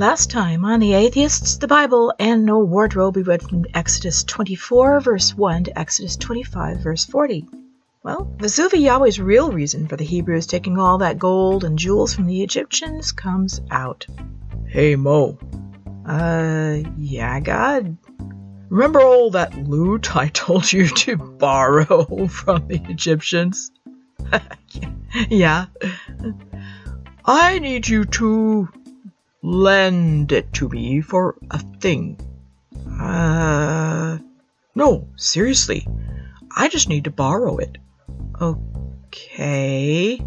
Last time on The Atheists, The Bible, and No Wardrobe, we read from Exodus 24, verse 1 to Exodus 25, verse 40. Well, Vesuvi Yahweh's real reason for the Hebrews taking all that gold and jewels from the Egyptians comes out. Hey, Mo. Yeah, God? Remember all that loot I told you to borrow from the Egyptians? Yeah. I need you to lend it to me for a thing. No, seriously. I just need to borrow it. Okay.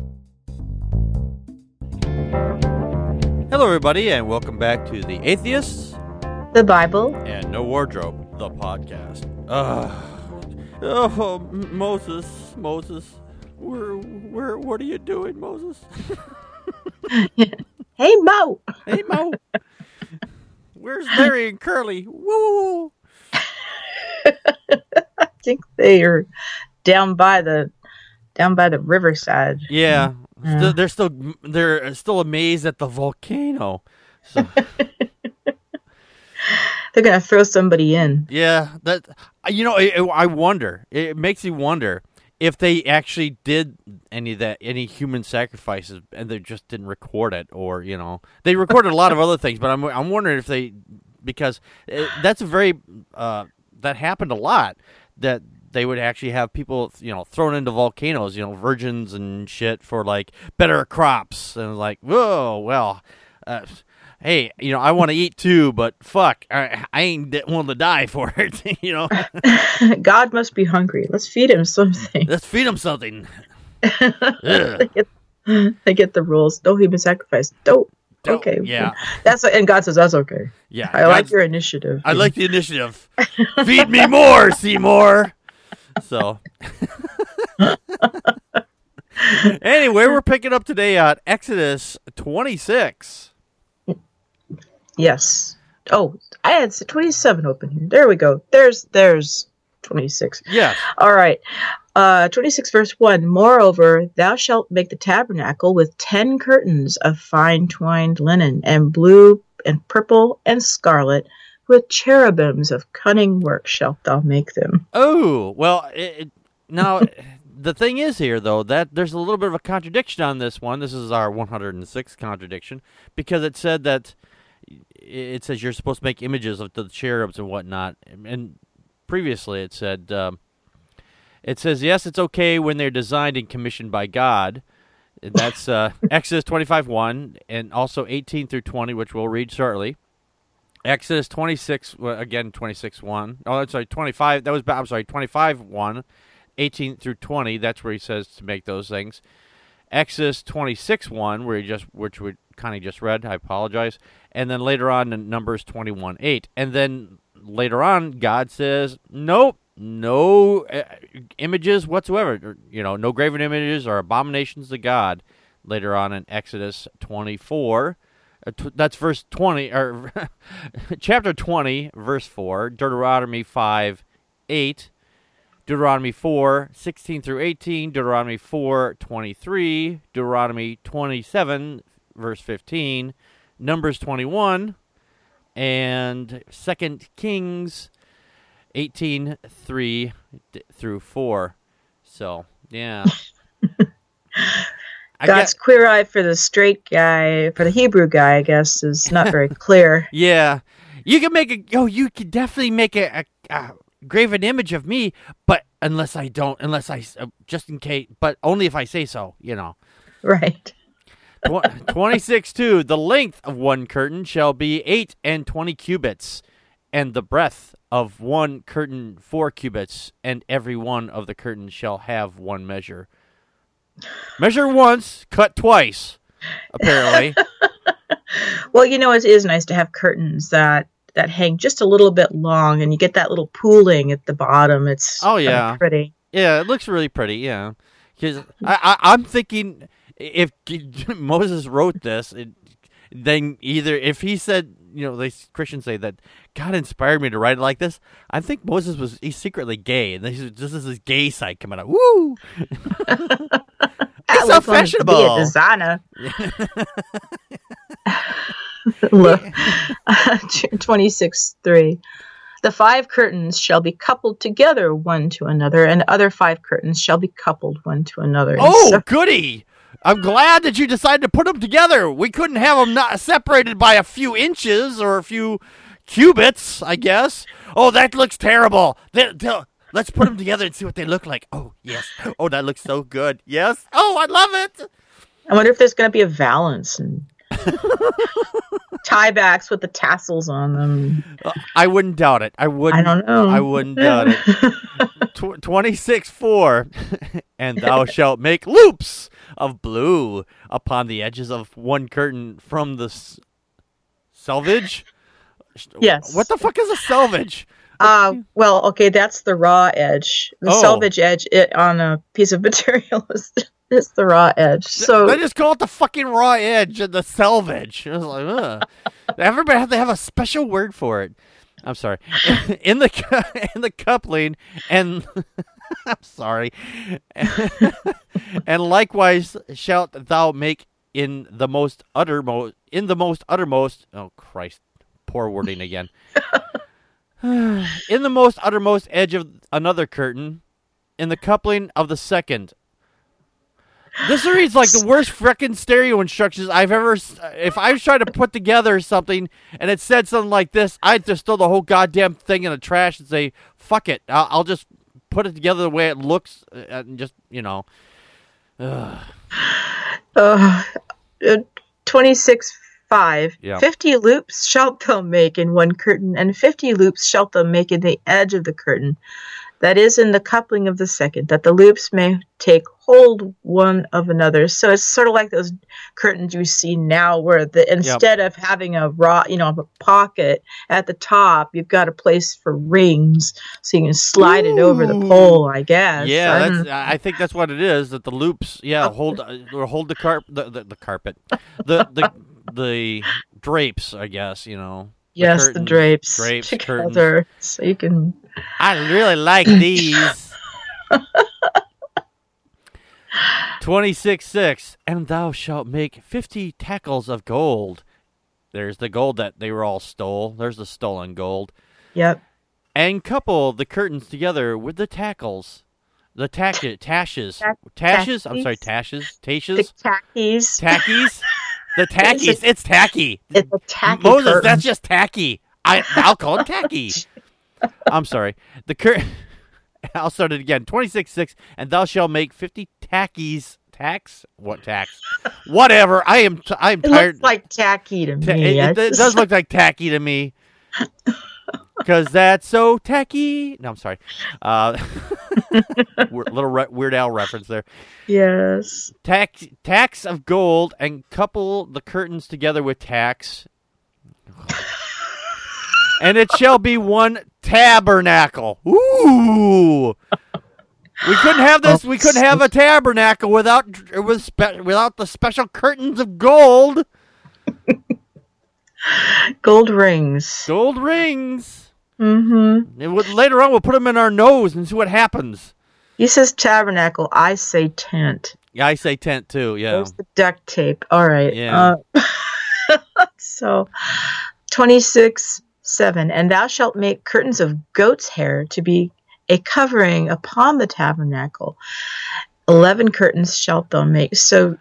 Hello, everybody, and welcome back to The Atheists, The Bible, and No Wardrobe, the podcast. Oh, Moses, where? What are you doing, Moses? Hey, Mo. Where's Larry and Curly? Woo! I think they are down by the riverside. Yeah, they're still amazed at the volcano. So. They're gonna throw somebody in. Yeah, that I wonder. It makes you wonder if they actually did any of that, any human sacrifices, and they just didn't record it, or they recorded a lot of other things. But I'm wondering if they, because that's a very that happened a lot, that they would actually have people, thrown into volcanoes, virgins and shit, for like better crops. And like, whoa, well, hey, I want to eat too, but fuck, I ain't willing to die for it, God must be hungry. Let's feed him something. They get the rules. No human sacrifice. Dope. Okay. Yeah. That's what, and God says that's okay. Yeah. I like your initiative. I like the initiative. Feed me more, Seymour. So. Anyway, we're picking up today on Exodus 26. Yes. Oh, I had 27 open here. There we go. There's 26. Yeah. All right. 26 verse 1, moreover, thou shalt make the tabernacle with 10 curtains of fine twined linen, and blue, and purple, and scarlet, with cherubims of cunning work shalt thou make them. Oh, well, now, the thing is here, though, that there's a little bit of a contradiction on this one. This is our 106th contradiction, because it said that, it says you're supposed to make images of the cherubs and whatnot, and previously it said... It says, yes, it's okay when they're designed and commissioned by God. And that's Exodus 25:1 and also 18 through 20, which we'll read shortly. Exodus 26, again, 26:1. Oh, I'm sorry, 25. That was, I'm sorry, 25:1, 18 through 20. That's where he says to make those things. Exodus 26:1, where he just, which we kind of just read. I apologize. And then later on in Numbers 21:8. And then later on, God says, nope. No images whatsoever, no graven images or abominations to God. Later on in Exodus 24, that's verse 20, or chapter 20, verse 4, Deuteronomy 5, 8, Deuteronomy 4, 16 through 18, Deuteronomy 4, 23, Deuteronomy 27, verse 15, Numbers 21, and 2 Kings 18:3-4. So, yeah. God's queer eye for the straight guy, for the Hebrew guy, I guess, is not very clear. Yeah. You can make you could definitely make a graven image of me, but but only if I say so, Right. 26:2, the length of one curtain shall be 8 and 20 cubits, and the breadth of one curtain 4 cubits, and every one of the curtains shall have one measure. Measure once, cut twice, apparently. Well, it is nice to have curtains that hang just a little bit long, and you get that little pooling at the bottom. It's kind of pretty. Yeah, it looks really pretty, yeah. Because I'm thinking if Moses wrote this... Then either if he said, the Christians say that God inspired me to write it like this. I think Moses he's secretly gay, and this is his gay side coming out. Woo! It's so fashionable. To be a designer. Look, 26:3. The five curtains shall be coupled together one to another, and other five curtains shall be coupled one to another. Oh, goody! I'm glad that you decided to put them together. We couldn't have them not separated by a few inches or a few cubits, I guess. Oh, that looks terrible. Let's put them together and see what they look like. Oh, yes. Oh, that looks so good. Yes. Oh, I love it. I wonder if there's going to be a valance and tie backs with the tassels on them. I wouldn't doubt it. I wouldn't doubt it. 26:4. And thou shalt make loops of blue upon the edges of one curtain from the selvage. Yes. What the fuck is a selvage? Well, okay, that's the raw edge. The selvage edge on a piece of material is the raw edge. So they just call it the fucking raw edge and the selvage. I was like, ugh. Everybody have to have a special word for it. I'm sorry. In the coupling and I'm sorry. And likewise shalt thou make in the most uttermost. Oh Christ, poor wording again. In the most uttermost edge of another curtain, in the coupling of the second. This reads like the worst frickin' stereo instructions I've ever... If I was trying to put together something and it said something like this, I'd just throw the whole goddamn thing in the trash and say, fuck it. I'll just put it together the way it looks and just, you know. 26:5. Yep. 50 loops shalt thou make in one curtain, and 50 loops shalt thou make in the edge of the curtain. That is in the coupling of the second, that the loops may take hold one of another. So it's sort of like those curtains you see now where instead of having a raw, a pocket at the top, you've got a place for rings so you can slide it over the pole, I guess. Yeah, I think that's what it is, that the loops, hold the carpet. The drapes, I guess, Yes, the drapes. Drapes, together, curtains. So you can... I really like these. 26:6. And thou shalt make 50 tackles of gold. There's the gold that they were all stole. There's the stolen gold. Yep. And couple the curtains together with the tackles. The tashes. Tashes? I'm sorry, tashes? Tashes? The tackies. Tackies? The tackies. It's tacky. It's a tacky Moses, curtain. That's just tacky. I'll call it tacky. I'm sorry. I'll start it again. 26:6. And thou shalt make 50 tackies. Tax? What tax? Whatever. I am tired. It looks like tacky to me. It does look like tacky to me. Because that's so tacky. No, I'm sorry. Little Weird Al reference there. Yes. Tax of gold and couple the curtains together with tax. And it shall be one tabernacle. Ooh. We couldn't have this. We couldn't have a tabernacle without the special curtains of gold. Gold rings. Gold rings. Mm-hmm. Later on, we'll put them in our nose and see what happens. He says tabernacle. I say tent. Yeah, I say tent too, yeah. There's the duct tape. All right. Yeah. So, 26:7. And thou shalt make curtains of goat's hair to be a covering upon the tabernacle. 11 curtains shalt thou make. So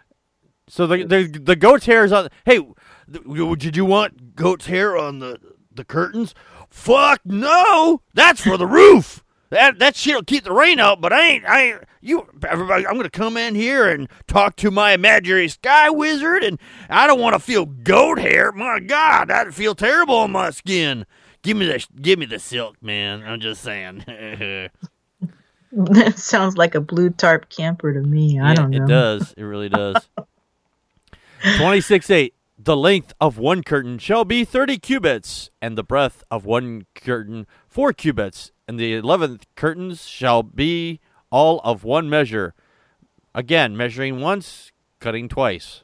the goat's hair is on... Hey, did you want goat's hair on the curtains? Fuck no! That's for the roof. That shit'll keep the rain out. But everybody. I'm gonna come in here and talk to my imaginary sky wizard, and I don't want to feel goat hair. My God, that'd feel terrible on my skin. Give me the silk, man. I'm just saying. That sounds like a blue tarp camper to me. I don't know. It does. It really does. 26:8. The length of one curtain shall be 30 cubits, and the breadth of one curtain 4 cubits, and the 11th curtains shall be all of one measure. Again, measuring once, cutting twice.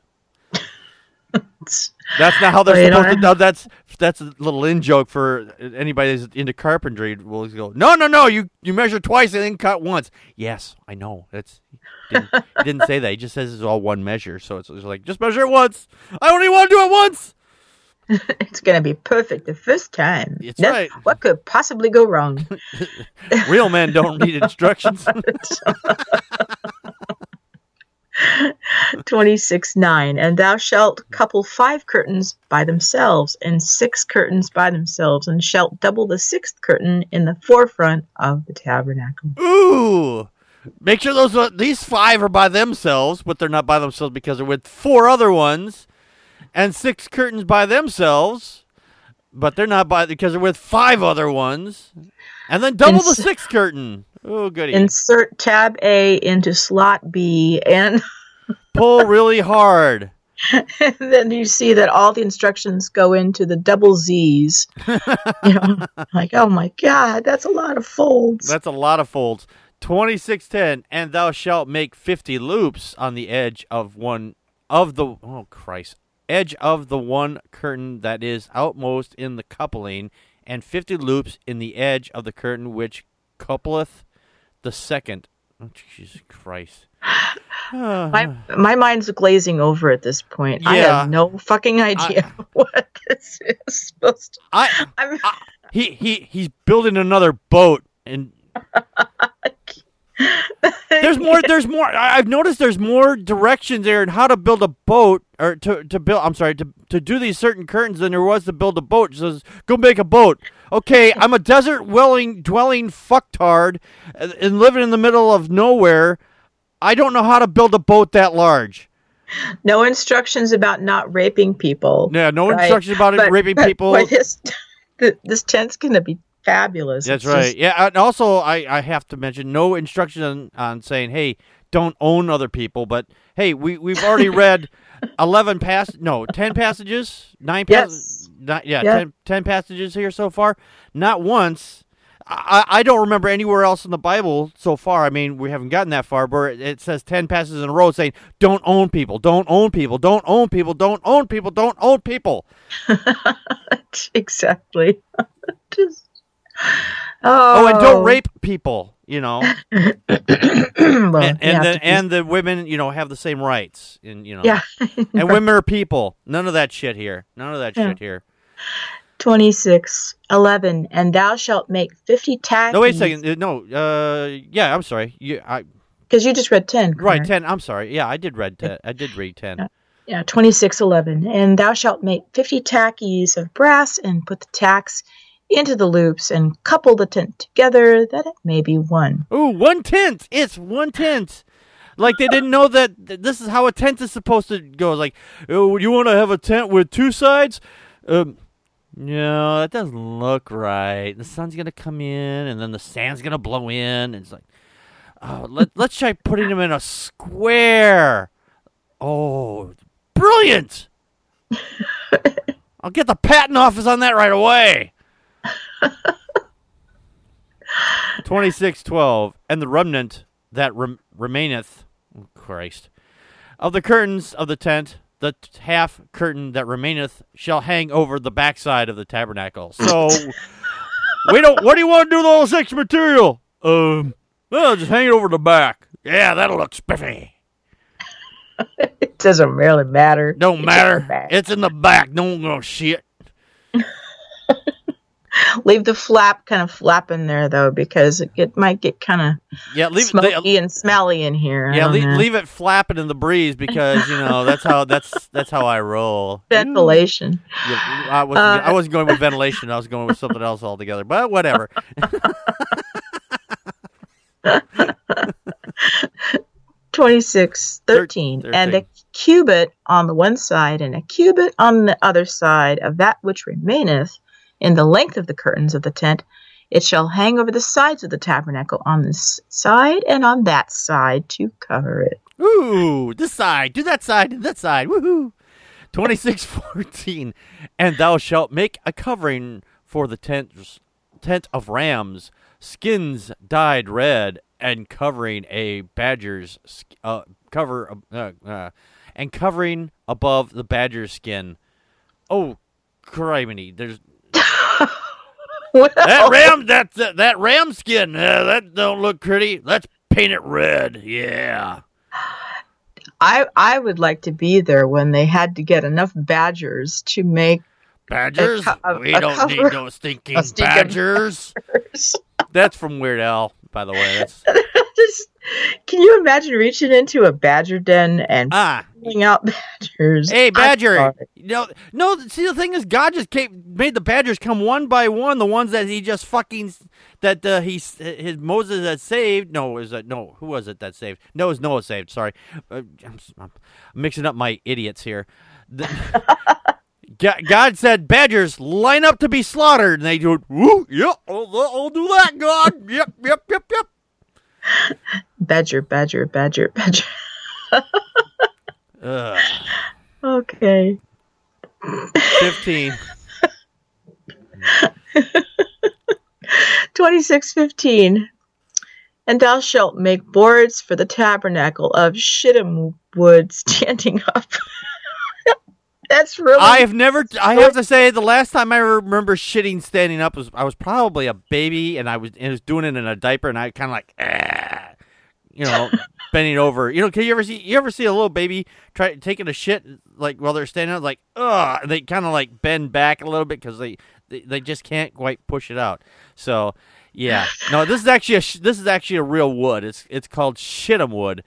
That's not how they're supposed to. No, that's a little in joke for anybody that's into carpentry. Will go, no, you measure twice and then cut once. Yes, I know. That's didn't say that. He just says it's all one measure, so it's like just measure it once. I only want to do it once. It's going to be perfect the first time. That's right. What could possibly go wrong? Real men don't need instructions. 26:9, and thou shalt couple 5 curtains by themselves, and 6 curtains by themselves, and shalt double the 6th curtain in the forefront of the tabernacle. Ooh! Make sure these 5 are by themselves, but they're not by themselves because they're with 4 other ones, and 6 curtains by themselves, but they're not by because they're with 5 other ones, and then double the 6th curtain. Oh, goody. Insert tab A into slot B and pull really hard. And then you see that all the instructions go into the double Z's. You know, like, oh my God, that's a lot of folds. 26:10, and thou shalt make 50 loops on the edge of one of the edge of the one curtain that is outmost in the coupling, and 50 loops in the edge of the curtain which coupleth the second. Oh, Jesus Christ. My mind's glazing over at this point. Yeah. I have no fucking idea what this is supposed to be. He's building another boat, and there's more I've noticed there's more directions there in how to build a boat, or to do these certain curtains than there was to build a boat. It says, go make a boat. Okay, I'm a desert dwelling fucktard and living in the middle of nowhere. I don't know how to build a boat that large. No instructions about not raping people. Yeah, no instructions about raping people. This tent's going to be fabulous. That's right. Just... Yeah, and also I have to mention no instruction on saying, hey, don't own other people. But, hey, we've already read 10 passages, 9 passages. Yes. Yeah, yep. 10 passages here so far. Not once. I don't remember anywhere else in the Bible so far. I mean, we haven't gotten that far, but it says 10 passages in a row saying, don't own people, don't own people, don't own people, don't own people, don't own people. Exactly. And don't rape people, you know. And the women, you know, have the same rights. And, you know, yeah. And women are people. None of that shit here. 26:11, and thou shalt make 50 tacklings. No, wait a second. Yeah, I'm sorry. Because you just read 10. Connor. Right, 10. I'm sorry. Yeah, I did read 10. Yeah, 26:11, and thou shalt make 50 tackies of brass, and put the tacks into the loops, and couple the tent together, that it may be one. Ooh, one tent. It's one tent. Like, they didn't know that this is how a tent is supposed to go. Like, oh, you want to have a tent with 2 sides? No, that doesn't look right. The sun's going to come in, and then the sand's going to blow in. And it's like, oh, let's try putting them in a square. Oh, brilliant. I'll get the patent office on that right away. 26:12, and the remnant that remaineth, of the curtains of the tent, the half curtain that remaineth shall hang over the backside of the tabernacle. So, what do you want to do with all this extra material? Just hang it over the back. Yeah, that'll look spiffy. It doesn't really matter. Don't matter. It's in the back. No one gonna see it. Leave the flap kind of flapping there, though, because it might get kind of smoky and smelly in here. Yeah, leave it flapping in the breeze because, you know, that's how I roll. Ventilation. Yeah, I wasn't going with ventilation. I was going with something else altogether, but whatever. 26:13, and a cubit on the one side and a cubit on the other side of that which remaineth in the length of the curtains of the tent, it shall hang over the sides of the tabernacle on this side and on that side to cover it. Ooh, this side, do that side, and that side. Woohoo! 26:14, and thou shalt make a covering for the tent of rams, skins dyed red, and covering a badger's and covering above the badger's skin. Oh, criminy! There's that ram skin, that don't look pretty. Let's paint it red. Yeah, I would like to be there when they had to get enough badgers to make Badgers? We don't need no stinking badgers. That's from Weird Al, by the way. Just, can you imagine reaching into a badger den and pulling out badgers? Hey, badger! No, see, the thing is, God just made the badgers come one by one. The ones that he just Moses had saved. Who was it that saved? No, it was Noah saved. Sorry, I'm mixing up my idiots here. God said, badgers, line up to be slaughtered. And they do it. Woo, yep, I'll do that, God. Yep. Badger. Okay. 15. 26:15. And thou shalt make boards for the tabernacle of shittim wood standing up. That's really. I have to say, the last time I remember shitting standing up was I was probably a baby, and I was doing it in a diaper, and I kind of like, bending over. You know, can you ever see a little baby taking a shit like while they're standing up, like, ugh, they kind of like bend back a little bit because they just can't quite push it out. So yeah, no, this is actually a real wood. It's called shittim wood,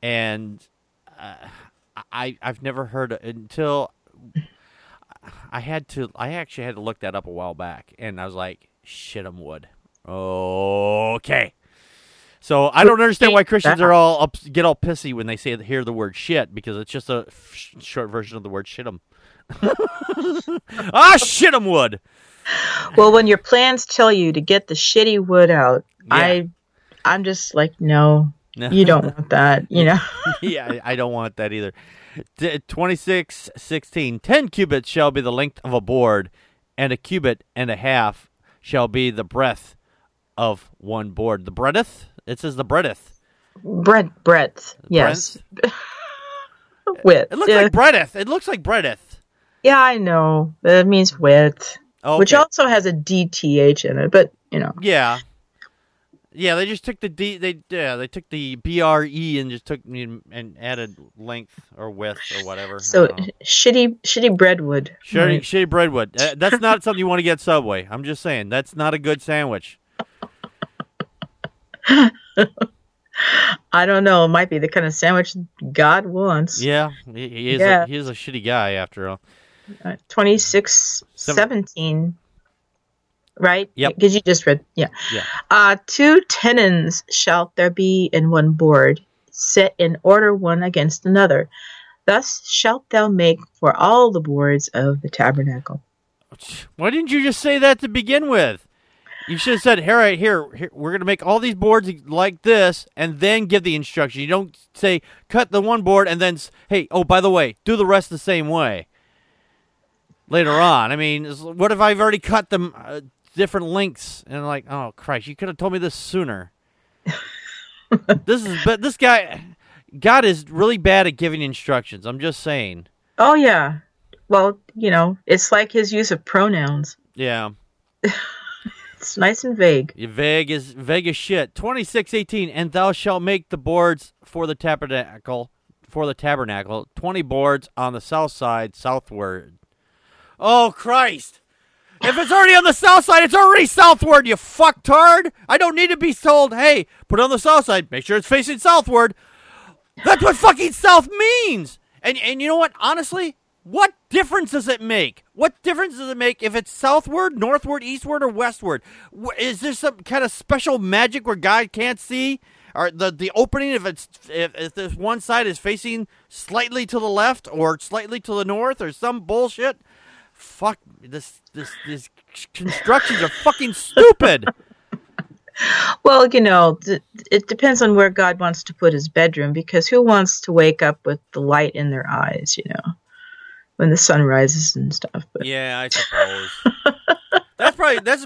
and I've never heard of it until. I actually had to look that up a while back, and I was like, shittim wood. Okay. So I don't understand why Christians are all pissy when they hear the word shit, because it's just a short version of the word shittim. Shittim wood. Well, when your plans tell you to get the shitty wood out, yeah. I'm just like, no. You don't want that, you know. Yeah, I don't want that either. 26:16. 10 cubits shall be the length of a board, and a cubit and a half shall be the breadth of one board. The breadth? It says the breadth. Breadth. Yes. Width. It looks like breadth. Yeah, I know. It means width, okay. Which also has a DTH in it, but you know. Yeah. Yeah, they just took the they took the BRE and just took and added length or width or whatever. So shitty breadwood. Shitty breadwood. That's not something you want to get at Subway. I'm just saying that's not a good sandwich. I don't know. It might be the kind of sandwich God wants. Yeah, he is a shitty guy after all. 26:17. Right? Yep. Because you just read, yeah. 2 tenons shall there be in one board, set in order one against another. Thus shalt thou make for all the boards of the tabernacle. Why didn't you just say that to begin with? You should have said, here, we're going to make all these boards like this, and then give the instruction. You don't say, cut the one board, and then, hey, oh, by the way, do the rest the same way later on. I mean, what if I've already cut them... different links, and like, oh Christ, you could have told me this sooner. This guy, God is really bad at giving instructions. I'm just saying. Oh yeah, well, you know, it's like his use of pronouns. Yeah, it's nice and vague. Vague as shit. 26:18, and thou shalt make the boards for the tabernacle, 20 boards on the south side, southward. Oh Christ. If it's already on the south side, it's already southward, you fucktard. I don't need to be told, hey, put it on the south side. Make sure it's facing southward. That's what fucking south means. And you know what? Honestly, what difference does it make? What difference does it make if it's southward, northward, eastward, or westward? Is there some kind of special magic where God can't see? Or the opening, if this one side is facing slightly to the left or slightly to the north or some bullshit? Fuck, this constructions are fucking stupid. Well, you know, it depends on where God wants to put his bedroom, because who wants to wake up with the light in their eyes, you know, when the sun rises and stuff. But. Yeah, I suppose. that's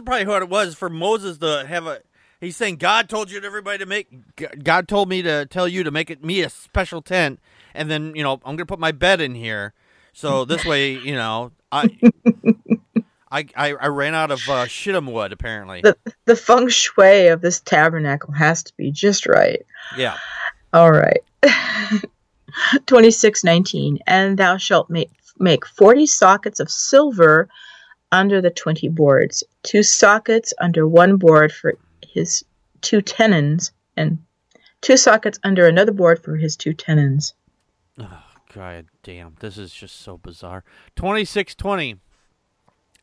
probably what it was for Moses to have a, he's saying God told me to tell you to make it me a special tent, and then, you know, I'm going to put my bed in here. So this way, you know, I ran out of shittim wood, apparently. The feng shui of this tabernacle has to be just right. Yeah. All right. 26:19. And thou shalt make 40 sockets of silver under the 20 boards, 2 sockets under one board for his 2 tenons, and 2 sockets under another board for his 2 tenons. Oh, God damn. This is just so bizarre. 2620.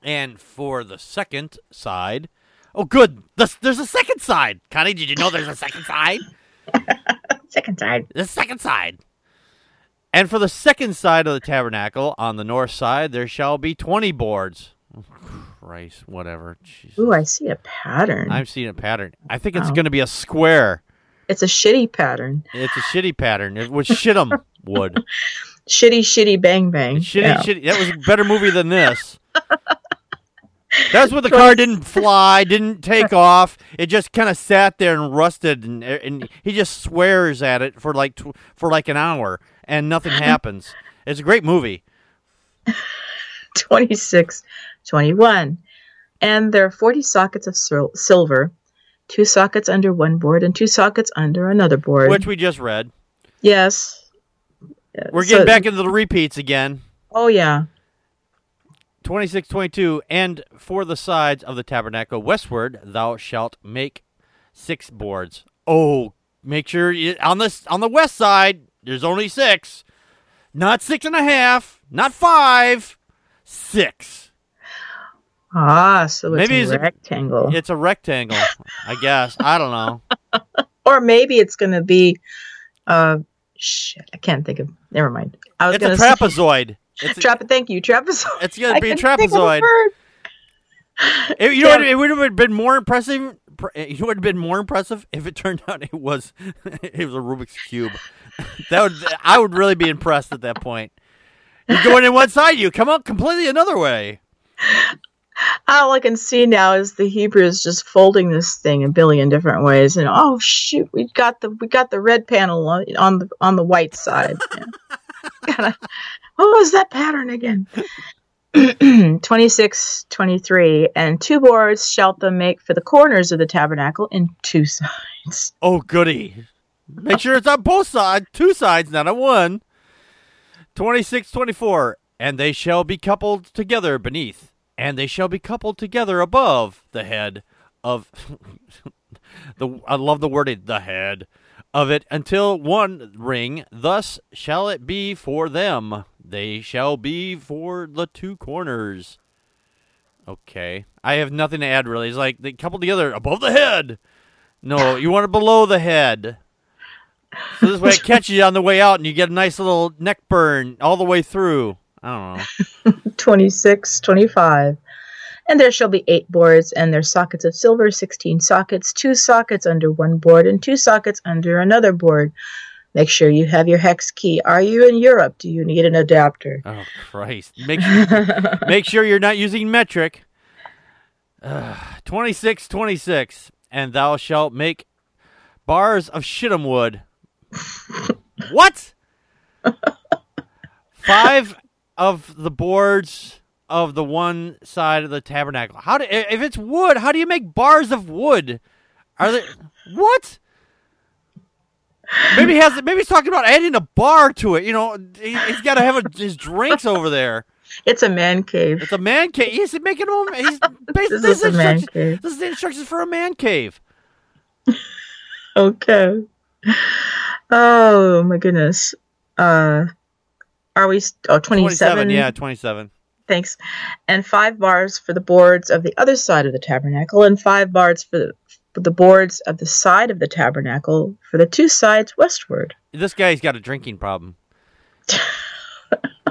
And for the second side... Oh, good. There's a second side. Connie, did you know there's a second side? Second side. The second side. And for the second side of the tabernacle, on the north side, there shall be 20 boards. Oh, Christ, whatever. Jesus. Ooh, I see a pattern. I'm seeing a pattern. I think it's going to be a square. It's a shitty pattern. It's a shitty pattern. It was shit'em wood. Shitty, shitty, bang, bang. Shitty, yeah. Shitty. That was a better movie than this. That's when the car didn't fly, didn't take off. It just kind of sat there and rusted, and he just swears at it for like an hour, and nothing happens. It's a great movie. 2621. And there are 40 sockets of silver, 2 sockets under one board and 2 sockets under another board. Which we just read. Yes. We're getting back into the repeats again. Oh, yeah. 2622, and for the sides of the tabernacle westward, thou shalt make 6 boards. Oh, make sure on the west side, there's only 6, not 6.5, not 5, 6. Ah, so maybe it's a rectangle. It's a rectangle, I guess. I don't know. Or maybe it's going to be, I can't think of. Never mind. It's a trapezoid. Thank you, trapezoid. It's going to be a trapezoid. It would have been more impressive. It would have been more impressive if it turned out it was a Rubik's cube. I would really be impressed at that point. You're going in one side, you come out completely another way. All I can see now is the Hebrews just folding this thing a billion different ways, and oh shoot, we got the red panel on the white side. What was that pattern again? 2623, and 2 boards shalt thou make for the corners of the tabernacle in 2 sides. Oh, goody. Make sure it's on both sides, 2 sides, not on one. 2624, and they shall be coupled together beneath, and they shall be coupled together above the head of... I love the wording, the head of it, until one ring. Thus shall it be for them. They shall be for the 2 corners. Okay. I have nothing to add, really. It's like they couple together above the head. No, you want it below the head. So this way it catches you on the way out, and you get a nice little neck burn all the way through. I don't know. 2625. And there shall be 8 boards, and their sockets of silver, 16 sockets, 2 sockets under one board, and 2 sockets under another board. Make sure you have your hex key. Are you in Europe? Do you need an adapter? Oh, Christ. Make sure you're not using metric. 2626, and thou shalt make bars of shittim wood. What? 5 of the boards... of the one side of the tabernacle. If it's wood, how do you make bars of wood? Are there what? Maybe he's talking about adding a bar to it. You know, he's got to have his drinks over there. It's a man cave. It's a man cave. He's making him. He's basically this is a man cave. This is the instructions for a man cave. Okay. Oh my goodness. Are we? Oh, 27. Yeah, 27. Thanks. And 5 bars for the boards of the other side of the tabernacle, and 5 bars for the boards of the side of the tabernacle for the 2 sides westward. This guy's got a drinking problem.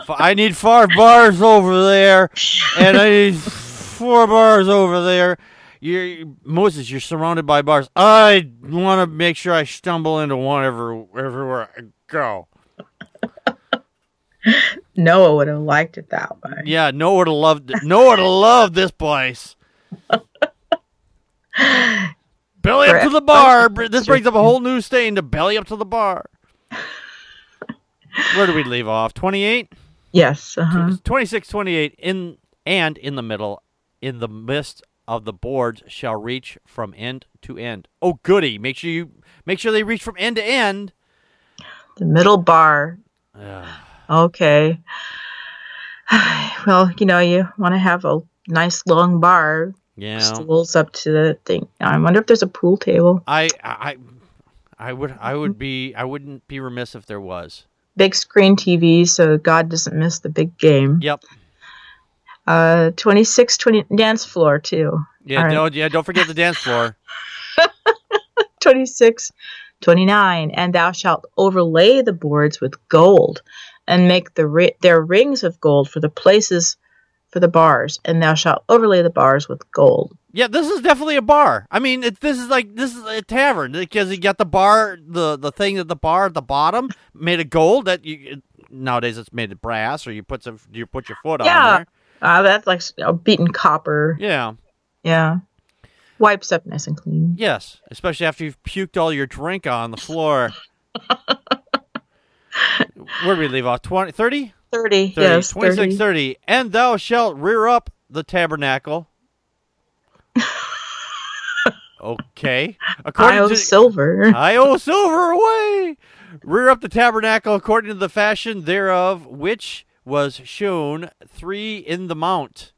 I need 5 bars over there, and I need 4 bars over there. Moses, you're surrounded by bars. I want to make sure I stumble into one everywhere I go. Noah would have liked it that way. Yeah, Noah would have loved it. Noah would have loved this place. Belly up to the bar. This brings up a whole new stain to belly up to the bar. Where do we leave off? 28? Yes. 2628. In the middle, in the midst of the boards shall reach from end to end. Oh, goody. Make sure they reach from end to end. The middle bar. Okay. Well, you want to have a nice long bar. Yeah, stools up to the thing. I wonder if there's a pool table. I wouldn't be remiss if there was. Big screen TV, so God doesn't miss the big game. Yep. 26 dance floor too. Yeah, don't forget the dance floor. 26, 29, and thou shalt overlay the boards with gold, and make their rings of gold for the places. For the bars, and thou shalt overlay the bars with gold. Yeah, this is definitely a bar. I mean, this is a tavern, because you got the bar, the thing at the bar at the bottom made of gold. That nowadays it's made of brass, or you put your foot on there. Yeah, that's like beaten copper. Yeah. Wipes up nice and clean. Yes, especially after you've puked all your drink on the floor. Where do we leave off? 20, 30? 30, yes, 26, 30. 30. And thou shalt rear up the tabernacle. Okay. I owe silver away. Rear up the tabernacle according to the fashion thereof, which was shown three in the mount.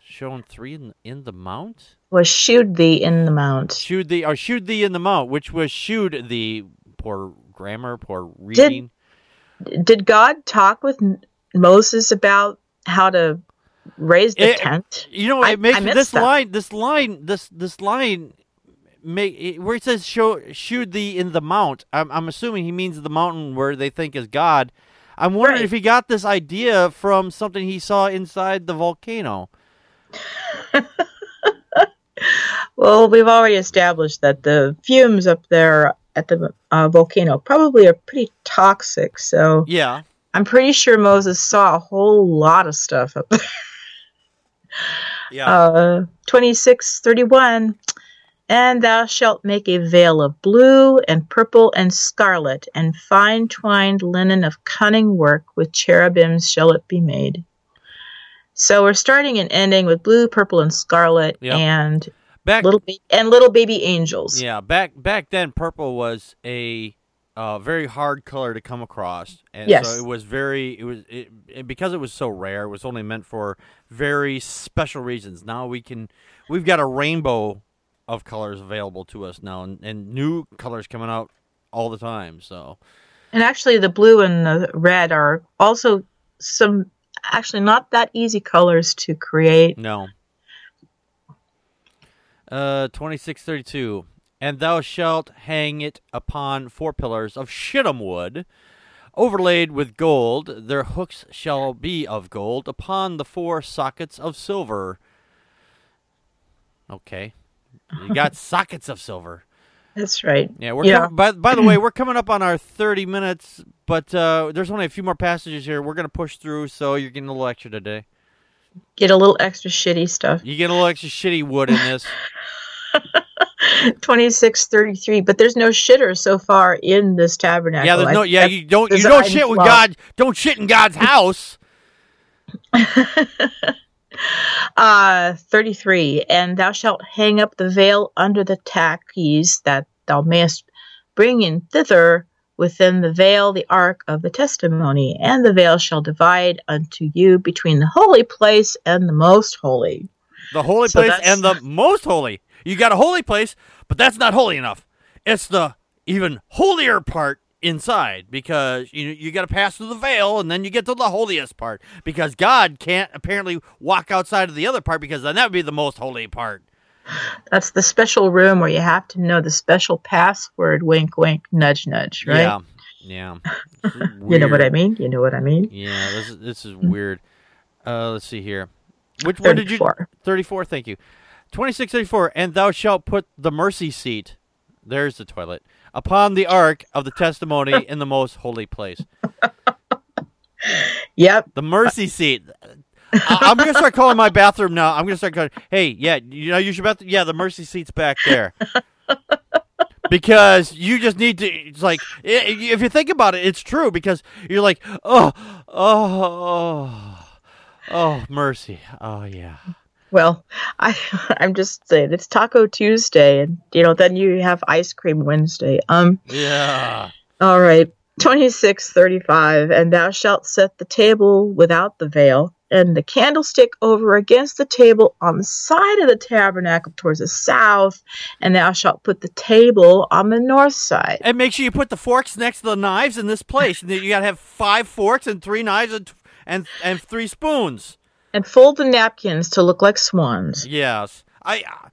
Shown three in the mount? Was shewed thee in the mount. Shewed thee in the mount, which was shewed thee. Poor grammar, poor reading. Did God talk with Moses about how to raise the tent? You know, it makes this line where it says "shewed thee in the mount." I'm assuming he means the mountain where they think is God. I'm wondering if he got this idea from something he saw inside the volcano. Well, we've already established that the fumes up there at the volcano probably are pretty toxic, so yeah, I'm pretty sure Moses saw a whole lot of stuff up there. 26:31, and thou shalt make a veil of blue and purple and scarlet and fine twined linen of cunning work, with cherubims shall it be made. So we're starting and ending with blue, purple, and scarlet, and little baby angels. Yeah, back then, purple was a very hard color to come across, and so it was because it was so rare. It was only meant for very special reasons. Now we've got a rainbow of colors available to us now, and new colors coming out all the time. So, and actually, the blue and the red are also some actually not that easy colors to create. No. 26:32, and thou shalt hang it upon 4 pillars of shittim wood, overlaid with gold. Their hooks shall be of gold, upon the 4 sockets of silver. Okay, you got sockets of silver. That's right. Yeah, by the way, we're coming up on our 30 minutes, but there's only a few more passages here. We're going to push through, so you're getting a little extra today. Get a little extra shitty stuff. You get a little extra shitty wood in this. 26:33, but there's no shitter so far in this tabernacle. Yeah, there's no. Yeah, you don't shit with God. Don't shit in God's house. 33, and thou shalt hang up the veil under the tackies, that thou mayest bring in thither within the veil the ark of the testimony, and the veil shall divide unto you between the holy place and the most holy. The holy place and the most holy. You got a holy place, but that's not holy enough. It's the even holier part inside, because you got to pass through the veil, and then you get to the holiest part, because God can't apparently walk outside of the other part, because then that would be the most holy part. That's the special room where you have to know the special password, wink, wink, nudge, nudge, right? Yeah. You know what I mean? Yeah, this is weird. Let's see here. Which 34. One did you... 34, thank you. 26:34, and thou shalt put the mercy seat, there's the toilet, upon the ark of the testimony in the most holy place. Yep. The mercy seat... I'm going to start calling my bathroom now. I'm going to start calling, hey, use your bathroom. Yeah, the mercy seat's back there. Because you just need to, it's like, if you think about it, it's true, because you're like, oh, mercy. Oh, yeah. Well, I'm just saying, it's Taco Tuesday, and, then you have Ice Cream Wednesday. Yeah. All right. 26:35, and thou shalt set the table without the veil, and the candlestick over against the table on the side of the tabernacle towards the south, and thou shalt put the table on the north side. And make sure you put the forks next to the knives in this place. And you got to have 5 forks and 3 knives and 3 spoons. And fold the napkins to look like swans. Yes.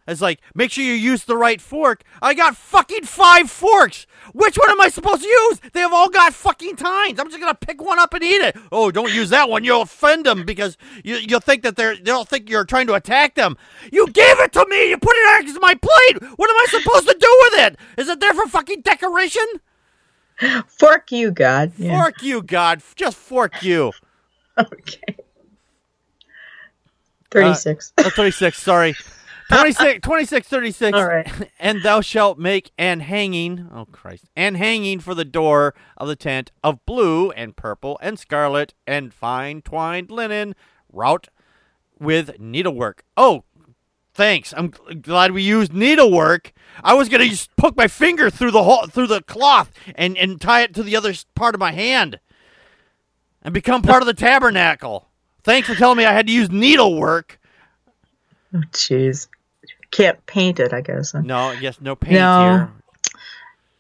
It's like, make sure you use the right fork. I got fucking 5 forks. Which one am I supposed to use? They've all got fucking tines. I'm just going to pick one up and eat it. Oh, don't use that one. You'll offend them because you'll think that they'll think you're trying to attack them. You gave it to me. You put it next to my plate. What am I supposed to do with it? Is it there for fucking decoration? Fork you, God. Yeah. Fork you, God. Just fork you. Okay. 36. 36, sorry. 36, all right. And thou shalt make an hanging for the door of the tent of blue and purple and scarlet and fine twined linen, wrought with needlework. Oh, thanks. I'm glad we used needlework. I was going to just poke my finger through the cloth and tie it to the other part of my hand and become part of the tabernacle. Thanks for telling me I had to use needlework. Oh, jeez. Can't paint it, I guess. No, yes, no paint here.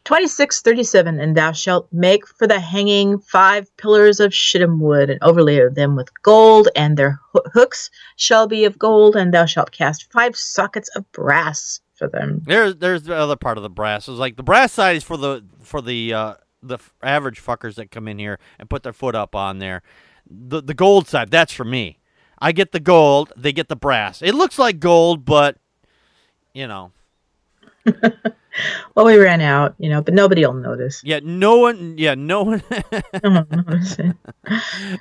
26:37, and thou shalt make for the hanging 5 pillars of shittim wood, and overlay them with gold, and their hooks shall be of gold, and thou shalt cast 5 sockets of brass for them. There's the other part of the brass. It's like the brass side is for the average fuckers that come in here and put their foot up on there. The gold side, that's for me. I get the gold, they get the brass. It looks like gold, but, you know. Well, we ran out, but nobody will notice. Yeah, no one. No one will notice it.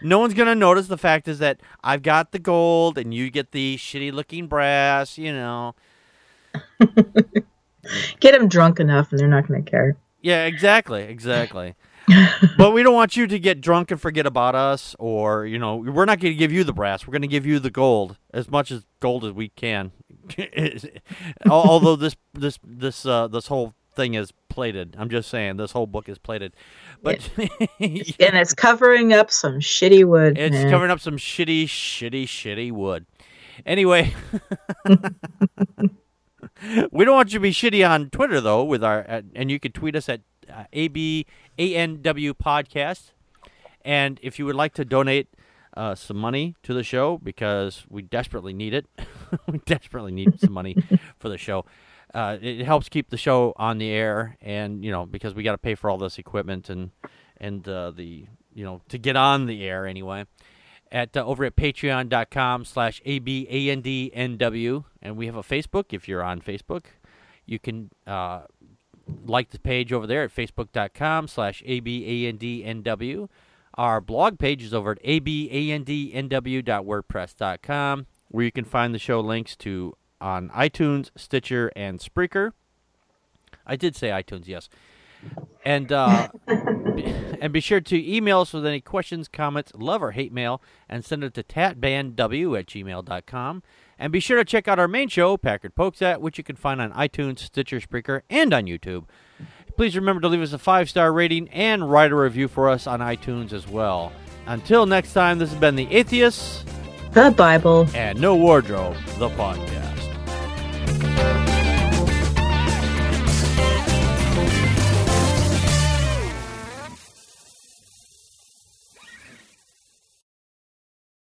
No one's going to notice. The fact is that I've got the gold and you get the shitty-looking brass, Get them drunk enough and they're not going to care. Yeah, exactly. But we don't want you to get drunk and forget about us, or, we're not going to give you the brass. We're going to give you the gold, as much as gold as we can. Although this whole thing is plated. I'm just saying, this whole book is plated. But and it's covering up some shitty wood. It's covering up some shitty wood. Anyway. We don't want you to be shitty on Twitter, though, with and you can tweet us at ABANW podcast. And if you would like to donate some money to the show, because we desperately need it. We desperately need some money for the show. It helps keep the show on the air, and because we got to pay for all this equipment and the to get on the air anyway. At over at patreon.com/ABANDNW, and we have a Facebook. If you're on Facebook, you can like the page over there at facebook.com/ABANDNW. Our blog page is over at abandnw.wordpress.com, where you can find the show links to on iTunes, Stitcher, and Spreaker. I did say iTunes, yes. And and be sure to email us with any questions, comments, love, or hate mail, and send it to tatbandw@gmail.com. And be sure to check out our main show, Packard Pokes At, which you can find on iTunes, Stitcher, Spreaker, and on YouTube. Please remember to leave us a 5-star rating and write a review for us on iTunes as well. Until next time, this has been The Atheists, The Bible, and No Wardrobe, the podcast.